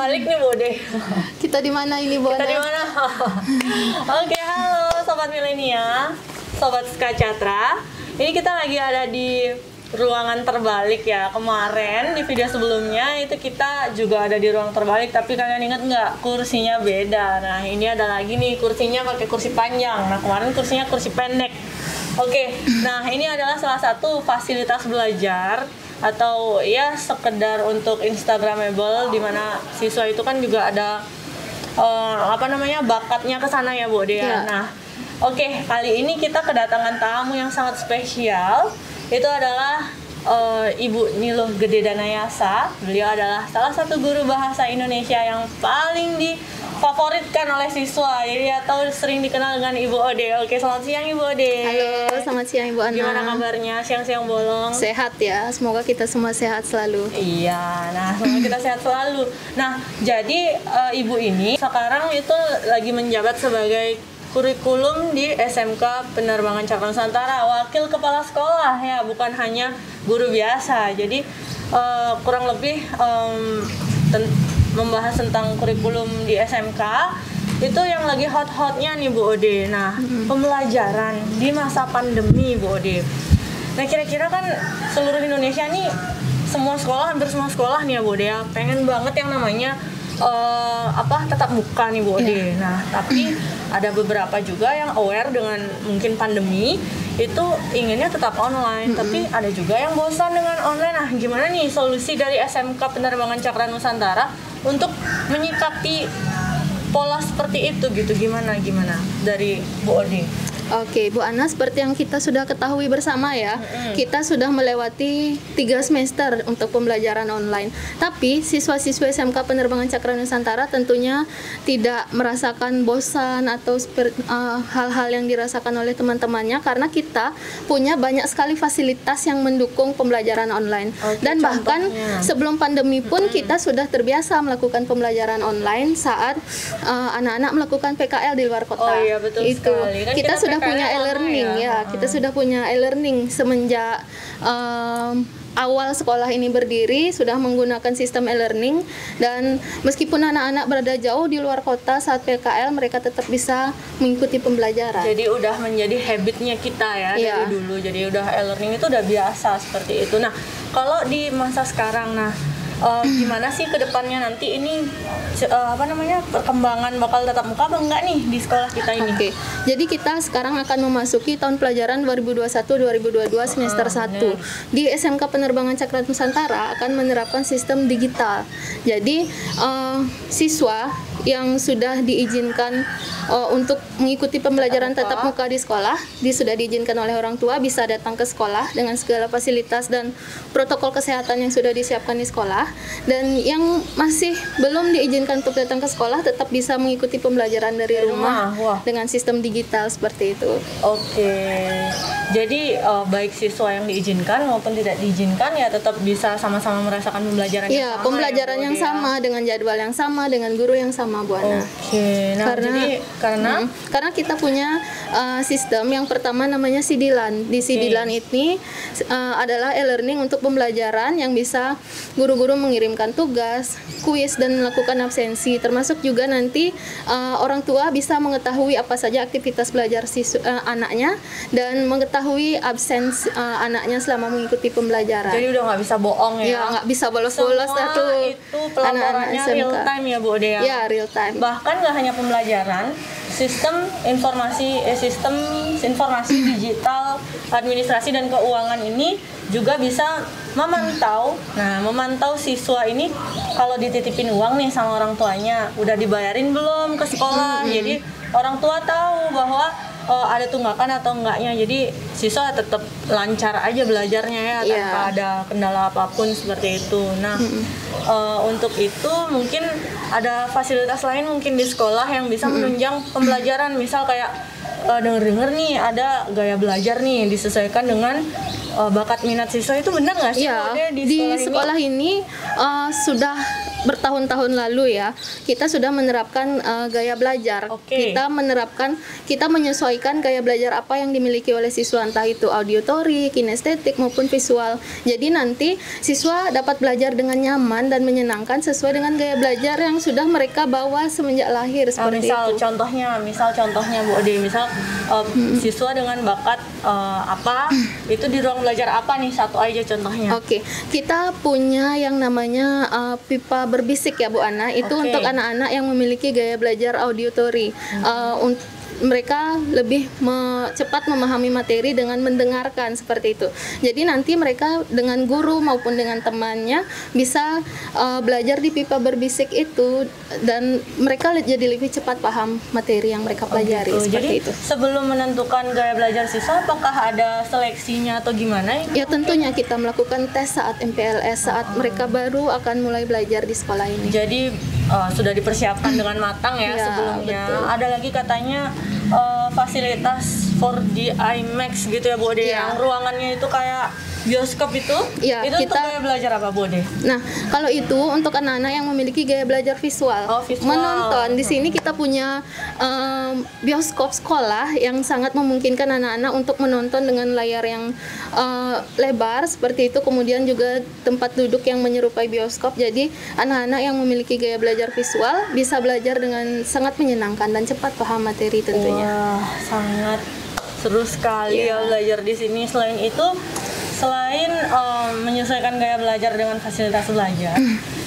balik nih Bode. Kita di mana ini Bode? Kita di mana? Oke, halo sobat milenial, sobat SMK Cakra. Ini kita lagi ada di ruangan terbalik ya. Kemarin di video sebelumnya itu kita juga ada di ruang terbalik, tapi kalian ingat nggak kursinya beda. Nah ini ada lagi nih kursinya pakai kursi panjang. Nah kemarin kursinya kursi pendek. Oke, nah ini adalah salah satu fasilitas belajar atau ya sekedar untuk instagramable, di mana siswa itu kan juga ada bakatnya ke sana ya Bu Dea. Yeah. Nah, oke, kali ini kita kedatangan tamu yang sangat spesial. Itu adalah Ibu Niluh Gede Danayasa. Beliau adalah salah satu guru bahasa Indonesia yang paling difavoritkan oleh siswa. Jadi atau sering dikenal dengan Ibu Ode. Oke, selamat siang Ibu Ode. Halo, selamat siang Ibu Ana. Gimana kabarnya? Siang-siang bolong. Sehat ya. Semoga kita semua sehat selalu. Iya, nah semoga kita sehat selalu. Nah, jadi Ibu ini sekarang itu lagi menjabat sebagai kurikulum di SMK Penerbangan Cakra Nusantara, wakil kepala sekolah ya, bukan hanya guru biasa. Jadi kurang lebih membahas tentang kurikulum di SMK itu yang lagi hot-hotnya nih Bu Ode. Nah, pembelajaran di masa pandemi Bu Ode. Nah, kira-kira kan seluruh Indonesia nih semua sekolah, hampir semua sekolah nih ya Bu Ode ya, pengen banget yang namanya tetap muka nih Bu Ode. Yeah. Nah, tapi ada beberapa juga yang aware dengan mungkin pandemi itu inginnya tetap online, tapi ada juga yang bosan dengan online. Nah, gimana nih solusi dari SMK Penerbangan Cakra Nusantara untuk menyikapi pola seperti itu gitu? Gimana dari Bu Ode? Oke, Bu Ana, seperti yang kita sudah ketahui bersama ya, kita sudah melewati 3 semester untuk pembelajaran online. Tapi siswa-siswa SMK Penerbangan Cakra Nusantara tentunya tidak merasakan bosan atau hal-hal yang dirasakan oleh teman-temannya, karena kita punya banyak sekali fasilitas yang mendukung pembelajaran online. Oke, dan bahkan sebelum pandemi pun kita sudah terbiasa melakukan pembelajaran online saat anak-anak melakukan PKL di luar kota. Oh iya, betul itu sekali. Kan kita sudah punya e-learning ya. Kita sudah punya e-learning semenjak awal sekolah ini berdiri, sudah menggunakan sistem e-learning, dan meskipun anak-anak berada jauh di luar kota saat PKL, mereka tetap bisa mengikuti pembelajaran. Jadi udah menjadi habitnya kita ya, dari dulu. Jadi udah e-learning itu udah biasa seperti itu. Nah, kalau di masa sekarang, nah gimana sih kedepannya nanti ini perkembangan bakal tatap muka apa enggak nih di sekolah kita ini? Oke, jadi kita sekarang akan memasuki tahun pelajaran 2021-2022 semester 1. Di SMK Penerbangan Cakra Nusantara akan menerapkan sistem digital. Jadi siswa yang sudah diizinkan untuk mengikuti pembelajaran tatap muka di sekolah, sudah diizinkan oleh orang tua, bisa datang ke sekolah dengan segala fasilitas dan protokol kesehatan yang sudah disiapkan di sekolah. Dan yang masih belum diizinkan untuk datang ke sekolah tetap bisa mengikuti pembelajaran dari rumah. Wah. Dengan sistem digital seperti itu. Oke, jadi baik siswa yang diizinkan maupun tidak diizinkan ya tetap bisa sama-sama merasakan pembelajaran yang sama. Pembelajaran yang sama, dengan jadwal yang sama, dengan guru yang sama. Oke, nah karena kita punya sistem yang pertama namanya Sidilan. Di Sidilan ini adalah e-learning untuk pembelajaran yang bisa guru-guru mengirimkan tugas, kuis, dan melakukan absensi. Termasuk juga nanti orang tua bisa mengetahui apa saja aktivitas belajar anaknya dan mengetahui absensi anaknya selama mengikuti pembelajaran. Jadi udah nggak bisa bohong ya? Ya, nggak bisa bolos-bolos. Itu pelaporannya real time ya Bu Ode ya? Ya, real time. Bahkan nggak hanya pembelajaran, sistem informasi digital, administrasi dan keuangan ini juga bisa memantau. Nah, memantau siswa ini kalau dititipin uang nih sama orang tuanya, udah dibayarin belum ke sekolah. Jadi orang tua tahu bahwa ada tunggakan atau enggaknya. Jadi siswa tetap lancar aja belajarnya ya, tanpa ada kendala apapun seperti itu. Nah, untuk itu mungkin ada fasilitas lain mungkin di sekolah yang bisa menunjang pembelajaran. Misal kayak denger-denger nih ada gaya belajar nih disesuaikan dengan bakat minat siswa. Itu benar nggak sih? Ya, di sekolah ini sudah bertahun-tahun lalu ya, kita sudah menerapkan gaya belajar. Okay. Kita menyesuaikan gaya belajar apa yang dimiliki oleh siswa, entah itu auditori, kinestetik maupun visual. Jadi nanti siswa dapat belajar dengan nyaman dan menyenangkan sesuai dengan gaya belajar yang sudah mereka bawa semenjak lahir. Seperti itu. Contohnya Bu Ade, siswa dengan bakat apa itu di ruang belajar apa nih, satu aja contohnya. Oke, kita punya yang namanya pipa berbisik ya Bu Ana, itu untuk anak-anak yang memiliki gaya belajar auditory. Mereka lebih cepat memahami materi dengan mendengarkan, seperti itu. Jadi nanti mereka dengan guru maupun dengan temannya bisa belajar di pipa berbisik itu, dan mereka jadi lebih cepat paham materi yang mereka pelajari. Seperti itu. Sebelum menentukan gaya belajar siswa, apakah ada seleksinya atau gimana? Ya tentunya kita melakukan tes saat MPLS, saat mereka baru akan mulai belajar di sekolah ini. Jadi sudah dipersiapkan dengan matang ya, sebelumnya. Betul. Ada lagi katanya fasilitas 4D IMAX gitu ya Bu Ade, yang ruangannya itu kayak bioskop itu, itu untuk gaya belajar apa Bu Ade? Nah, kalau itu untuk anak-anak yang memiliki gaya belajar visual, menonton. Di sini kita punya bioskop sekolah yang sangat memungkinkan anak-anak untuk menonton dengan layar yang lebar seperti itu, kemudian juga tempat duduk yang menyerupai bioskop. Jadi anak-anak yang memiliki gaya belajar visual bisa belajar dengan sangat menyenangkan dan cepat paham materi tentunya. Wah, sangat seru sekali ya belajar di sini. Selain itu, Selain menyesuaikan gaya belajar dengan fasilitas belajar,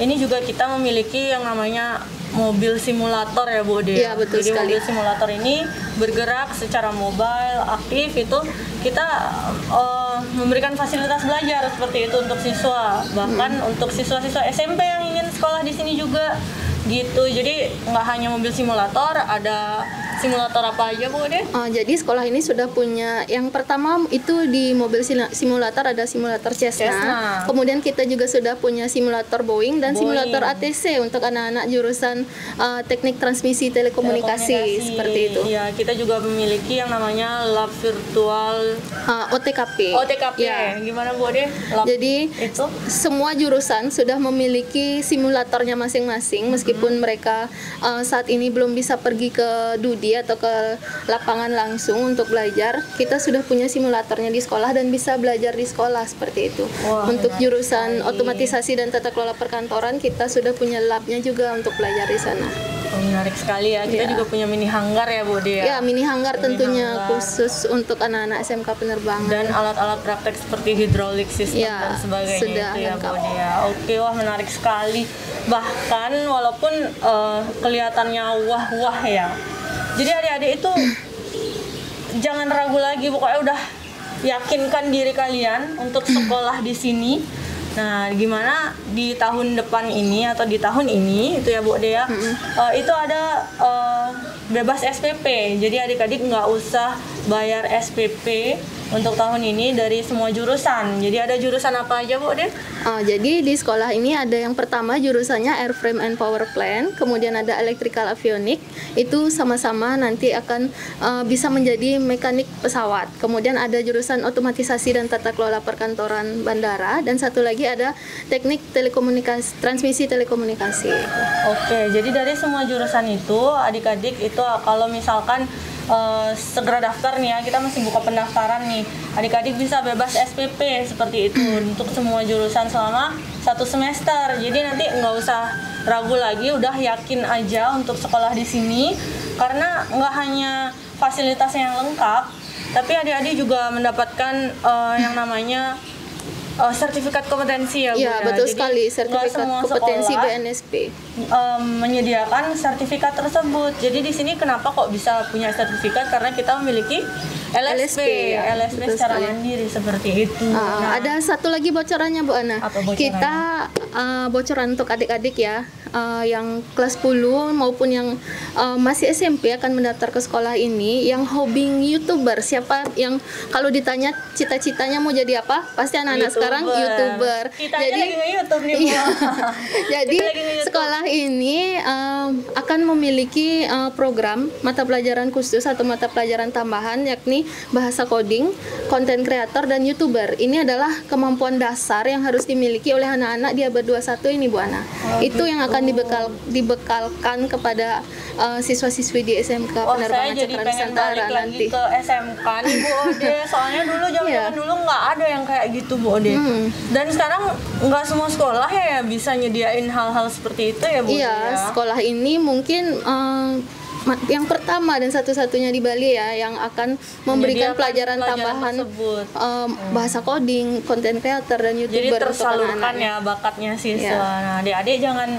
ini juga kita memiliki yang namanya mobil simulator ya Bu Ade. Iya, betul sekali. Mobil simulator ini bergerak secara mobile, aktif, itu kita memberikan fasilitas belajar seperti itu untuk siswa. Bahkan untuk siswa-siswa SMP yang ingin sekolah di sini juga gitu. Jadi nggak hanya mobil simulator, ada simulator apa aja Bu Ade? Jadi sekolah ini sudah punya yang pertama itu di mobil simulator, ada simulator Cessna. Kemudian kita juga sudah punya simulator Boeing dan simulator ATC untuk anak-anak jurusan teknik transmisi telekomunikasi seperti itu. Ya, kita juga memiliki yang namanya lab virtual OTKP. OTKP ya. Gimana Bu Ade? Jadi itu semua jurusan sudah memiliki simulatornya masing-masing, meskipun mereka saat ini belum bisa pergi ke studi atau ke lapangan langsung untuk belajar, kita sudah punya simulatornya di sekolah dan bisa belajar di sekolah seperti itu. Wah, untuk jurusan otomatisasi dan tata kelola perkantoran, kita sudah punya labnya juga untuk belajar di sana. Menarik sekali ya, kita juga punya mini hanggar ya Bu Ade. Ya, mini hanggar tentunya khusus untuk anak-anak SMK Penerbangan. Dan alat-alat praktek seperti hidrolik sistem dan sebagainya sudah itu ya Bu Ade. Oke, wah menarik sekali. Bahkan walaupun kelihatannya wah-wah ya, jadi adik-adik itu jangan ragu lagi, pokoknya udah yakinkan diri kalian untuk sekolah di sini. Nah, gimana di tahun depan ini atau di tahun ini itu ya Bu Ade ya, itu ada bebas SPP. Jadi adik-adik nggak usah bayar SPP untuk tahun ini dari semua jurusan. Jadi ada jurusan apa aja Bu Ade? Jadi di sekolah ini ada yang pertama jurusannya Airframe and Power Plant, kemudian ada Electrical Avionics, itu sama-sama nanti akan bisa menjadi mekanik pesawat. Kemudian ada jurusan Otomatisasi dan Tata Kelola Perkantoran Bandara, dan satu lagi ada Teknik Telekomunikasi, Transmisi Telekomunikasi. Oke, jadi dari semua jurusan itu adik-adik itu kalau misalkan segera daftar nih ya, kita masih buka pendaftaran nih, adik-adik bisa bebas SPP seperti itu untuk semua jurusan selama satu semester. Jadi nanti nggak usah ragu lagi, udah yakin aja untuk sekolah di sini, karena nggak hanya fasilitasnya yang lengkap, tapi adik-adik juga mendapatkan yang namanya sertifikat kompetensi ya Bu. Iya, betul sekali, sertifikat kompetensi BNSP menyediakan sertifikat tersebut. Jadi di sini kenapa kok bisa punya sertifikat, karena kita memiliki LSP secara mandiri seperti itu. Ada satu lagi bocorannya Bu Ana. Apa bocorannya? Kita bocoran untuk adik-adik ya, yang kelas 10 maupun yang masih SMP akan mendaftar ke sekolah ini, yang hobi YouTuber, siapa yang kalau ditanya cita-citanya mau jadi apa, pasti anak-anak sekarang YouTuber. Jadi lagi nge-YouTube nih Bu. Jadi sekolah ini akan memiliki program mata pelajaran khusus atau mata pelajaran tambahan, yakni bahasa coding, konten kreator, dan YouTuber. Ini adalah kemampuan dasar yang harus dimiliki oleh anak-anak 21 ini Bu Ana. Oh, itu gitu. Yang akan dibekalkan kepada siswa-siswi di SMK Penerbangan Cakra Nusantara nanti. Ke SMK nih Bu Ode, soalnya dulu zaman-zaman dulu nggak ada yang kayak gitu Bu Ode. Dan sekarang nggak semua sekolah ya bisa nyediain hal-hal seperti itu ya Bu Ode. Iya, ya? Sekolah ini mungkin yang pertama dan satu-satunya di Bali ya yang akan memberikan pelajaran tambahan bahasa coding, content creator dan youtuber. Jadi tersalurkan ya bakatnya siswa. Yeah. Nah, adik-adik jangan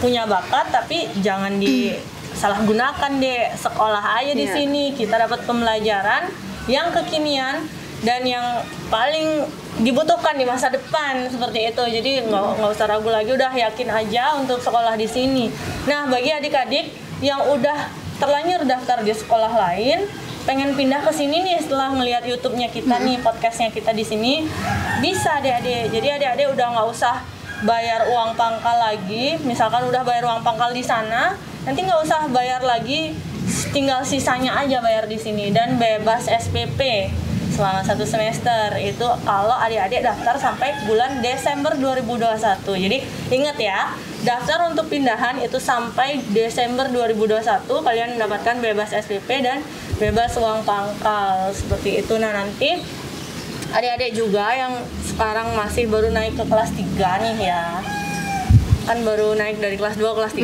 punya bakat tapi jangan disalahgunakan deh. Sekolah aja di sini kita dapat pembelajaran yang kekinian dan yang paling dibutuhkan di masa depan seperti itu. Jadi nggak usah ragu lagi, udah yakin aja untuk sekolah di sini. Nah, bagi adik-adik yang udah terlanjur daftar di sekolah lain, pengen pindah ke sini nih setelah melihat YouTube-nya kita nih, podcastnya kita di sini, bisa adik-adik. Jadi adik-adik udah nggak usah bayar uang pangkal lagi. Misalkan udah bayar uang pangkal di sana, nanti nggak usah bayar lagi, tinggal sisanya aja bayar di sini dan bebas SPP selama 1 semester. Itu kalau adik-adik daftar sampai bulan Desember 2021. Jadi ingat ya, daftar untuk pindahan itu sampai Desember 2021 kalian mendapatkan bebas SPP dan bebas uang pangkal seperti itu. Nah, nanti adik-adik juga yang sekarang masih baru naik ke kelas 3 nih ya, kan baru naik dari kelas 2 ke kelas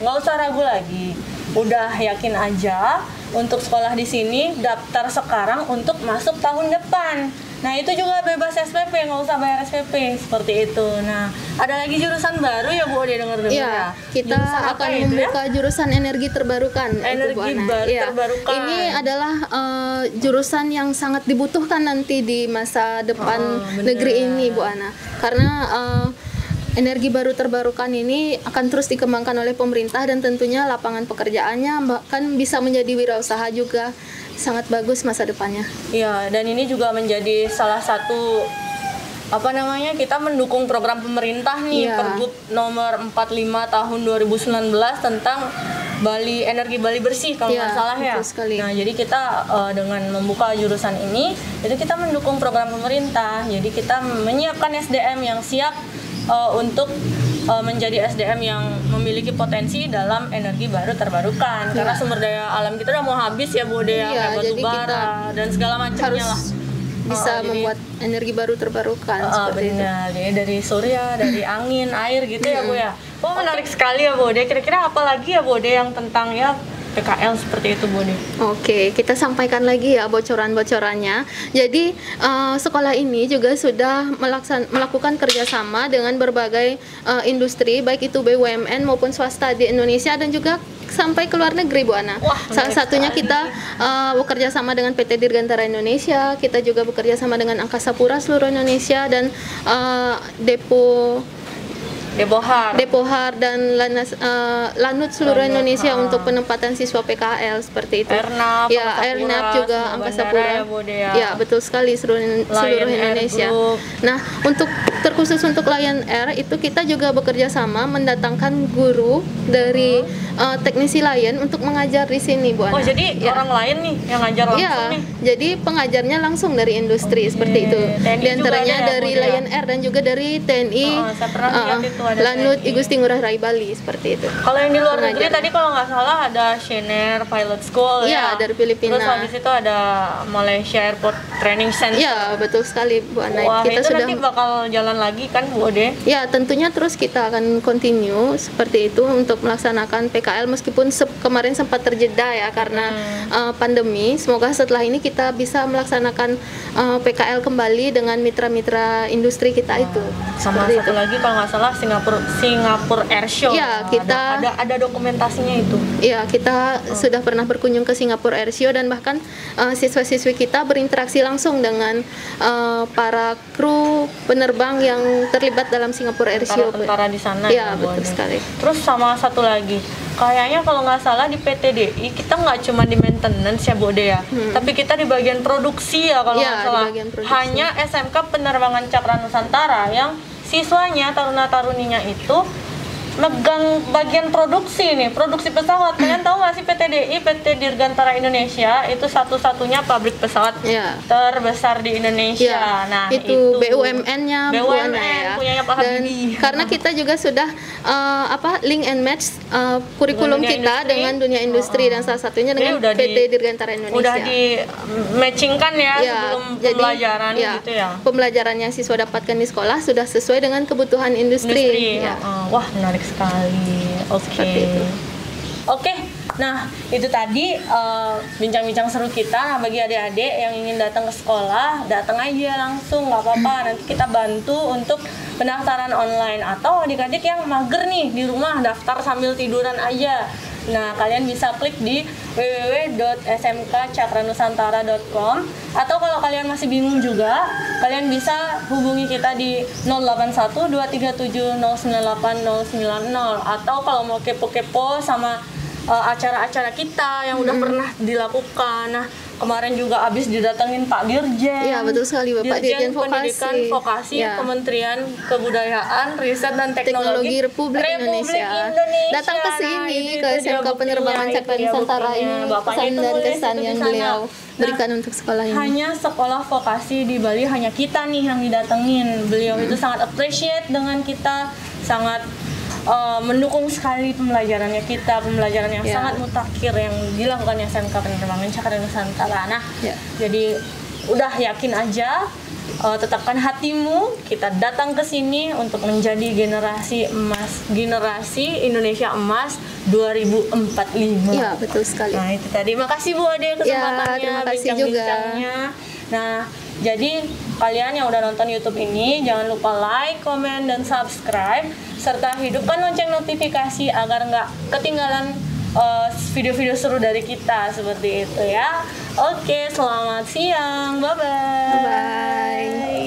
3, nggak usah ragu lagi, udah yakin aja untuk sekolah di sini, daftar sekarang untuk masuk tahun depan. Nah, itu juga bebas SPP, nggak usah bayar SPP, seperti itu. Nah, ada lagi jurusan baru ya Bu Ode, dengar-dengar ya? Kita akan membuka jurusan energi terbarukan. Energi terbarukan. Ini adalah jurusan yang sangat dibutuhkan nanti di masa depan negeri ini Bu Ana. Karena energi baru terbarukan ini akan terus dikembangkan oleh pemerintah dan tentunya lapangan pekerjaannya bahkan bisa menjadi wirausaha juga. Sangat bagus masa depannya. Iya, dan ini juga menjadi salah satu kita mendukung program pemerintah nih, Pergub nomor 45 tahun 2019 tentang energi Bali bersih kalau nggak salah ya. Nah, jadi kita dengan membuka jurusan ini itu kita mendukung program pemerintah. Jadi kita menyiapkan SDM yang siap untuk menjadi SDM yang memiliki potensi dalam energi baru terbarukan. Karena sumber daya alam kita udah mau habis ya Bu Ode, kayak batu bara dan segala macamnya lah. Bisa membuat energi baru terbarukan seperti itu. Dari surya, dari angin, air gitu ya Bu ya. Oh, menarik sekali ya Bu Ode. Kira-kira apa lagi ya Bu Ode yang tentang ya PKL seperti itu Bu Ode? Oke, kita sampaikan lagi ya bocoran-bocorannya. Jadi sekolah ini juga sudah melakukan kerjasama dengan berbagai industri, baik itu BUMN maupun swasta di Indonesia dan juga sampai ke luar negeri Bu Ana. Salah satunya kita bekerja sama dengan PT Dirgantara Indonesia, kita juga bekerja sama dengan Angkasa Pura seluruh Indonesia dan Depohar dan Lanud seluruh Indonesia untuk penempatan siswa PKL seperti itu. Airnap juga Angkasa Pura. Ya, betul sekali seluruh Indonesia. Nah, untuk terkhusus untuk Lion Air itu kita juga bekerja sama mendatangkan guru dari teknisi Lion untuk mengajar di sini Bu Ana. Oh, jadi orang lain nih yang ngajar langsung nih. Jadi pengajarnya langsung dari industri seperti itu. TNI di antaranya dari Lion Air dan juga dari TNI. Saya pernah lihat itu. Lanud I Gusti Ngurah Rai Bali seperti itu. Kalau yang di luar negeri tadi kalau nggak salah ada Shiner Pilot School ya dari Filipina. Terus habis itu ada Malaysia Airport Training Center. Ya, betul sekali Bu Ana. Kita itu sudah nanti bakal jalan lagi kan Bu Ode? Ya, tentunya terus kita akan continue seperti itu untuk melaksanakan PKL meskipun kemarin sempat terjeda ya karena pandemi. Semoga setelah ini kita bisa melaksanakan PKL kembali dengan mitra-mitra industri kita itu. Sama seperti satu itu. Lagi kalau nggak salah Singapura Airshow. Ya, kita ada dokumentasinya itu. Iya, kita sudah pernah berkunjung ke Singapura Airshow dan bahkan siswa-siswi kita berinteraksi langsung dengan para kru penerbang yang terlibat dalam Singapura Airshow. Tentara di sana. Iya, betul sekali. Terus sama satu lagi, kayaknya kalau nggak salah di PTDI kita nggak cuma di maintenance ya Bu Ode ya, tapi kita di bagian produksi ya kalau nggak salah. Hanya SMK Penerbangan Cakra Nusantara yang siswanya, taruna-taruninya itu megang bagian produksi nih, produksi pesawat. Kalian tahu nggak sih PT DI, PT Dirgantara Indonesia itu satu-satunya pabrik pesawat terbesar di Indonesia. Nah, itu BUMN-nya punyanya Pak Habibie. Karena kita juga sudah link and match kurikulum kita dengan dunia industri, dan salah satunya dengan PT Dirgantara Indonesia. Udah di matchingkan ya, sebelum pembelajaran gitu ya. Pembelajaran yang siswa dapatkan di sekolah sudah sesuai dengan kebutuhan industri. Wah, menarik sekali. Oke, nah itu tadi bincang-bincang seru kita. Nah, bagi adik-adik yang ingin datang ke sekolah, datang aja langsung, nggak apa-apa. Nanti kita bantu untuk pendaftaran online, atau adik-adik yang mager nih di rumah daftar sambil tiduran aja. Nah, kalian bisa klik di www.smkcakranusantara.com, atau kalau kalian masih bingung juga, kalian bisa hubungi kita di 081 237 098 090, atau kalau mau kepo-kepo sama acara-acara kita yang udah pernah dilakukan. Nah, kemarin juga habis didatengin Pak Dirjen. Iya, betul sekali, Bapak Dirjen Pendidikan Vokasi Kementerian Kebudayaan, Riset dan Teknologi Republik Indonesia. Datang ke sini ke SMK Penerbangan Cakra Nusantara ini, pesan dan kesan yang beliau berikan untuk sekolah ini. Hanya sekolah vokasi di Bali, hanya kita nih yang didatengin. Beliau itu sangat appreciate dengan kita, sangat mendukung sekali pembelajarannya kita, pembelajaran yang sangat mutakhir yang dilakukan SMK Penerbangan Cakra Nusantara. Nah, jadi udah yakin aja, tetapkan hatimu, kita datang ke sini untuk menjadi generasi emas, generasi Indonesia emas 2045. Iya, betul sekali. Nah, itu tadi. Makasih Bu Ade kesempatannya, bincang-bincangnya. Nah, jadi kalian yang udah nonton YouTube ini, jangan lupa like, komen, dan subscribe, serta hidupkan lonceng notifikasi agar nggak ketinggalan video-video seru dari kita, seperti itu ya. Oke, selamat siang, bye-bye.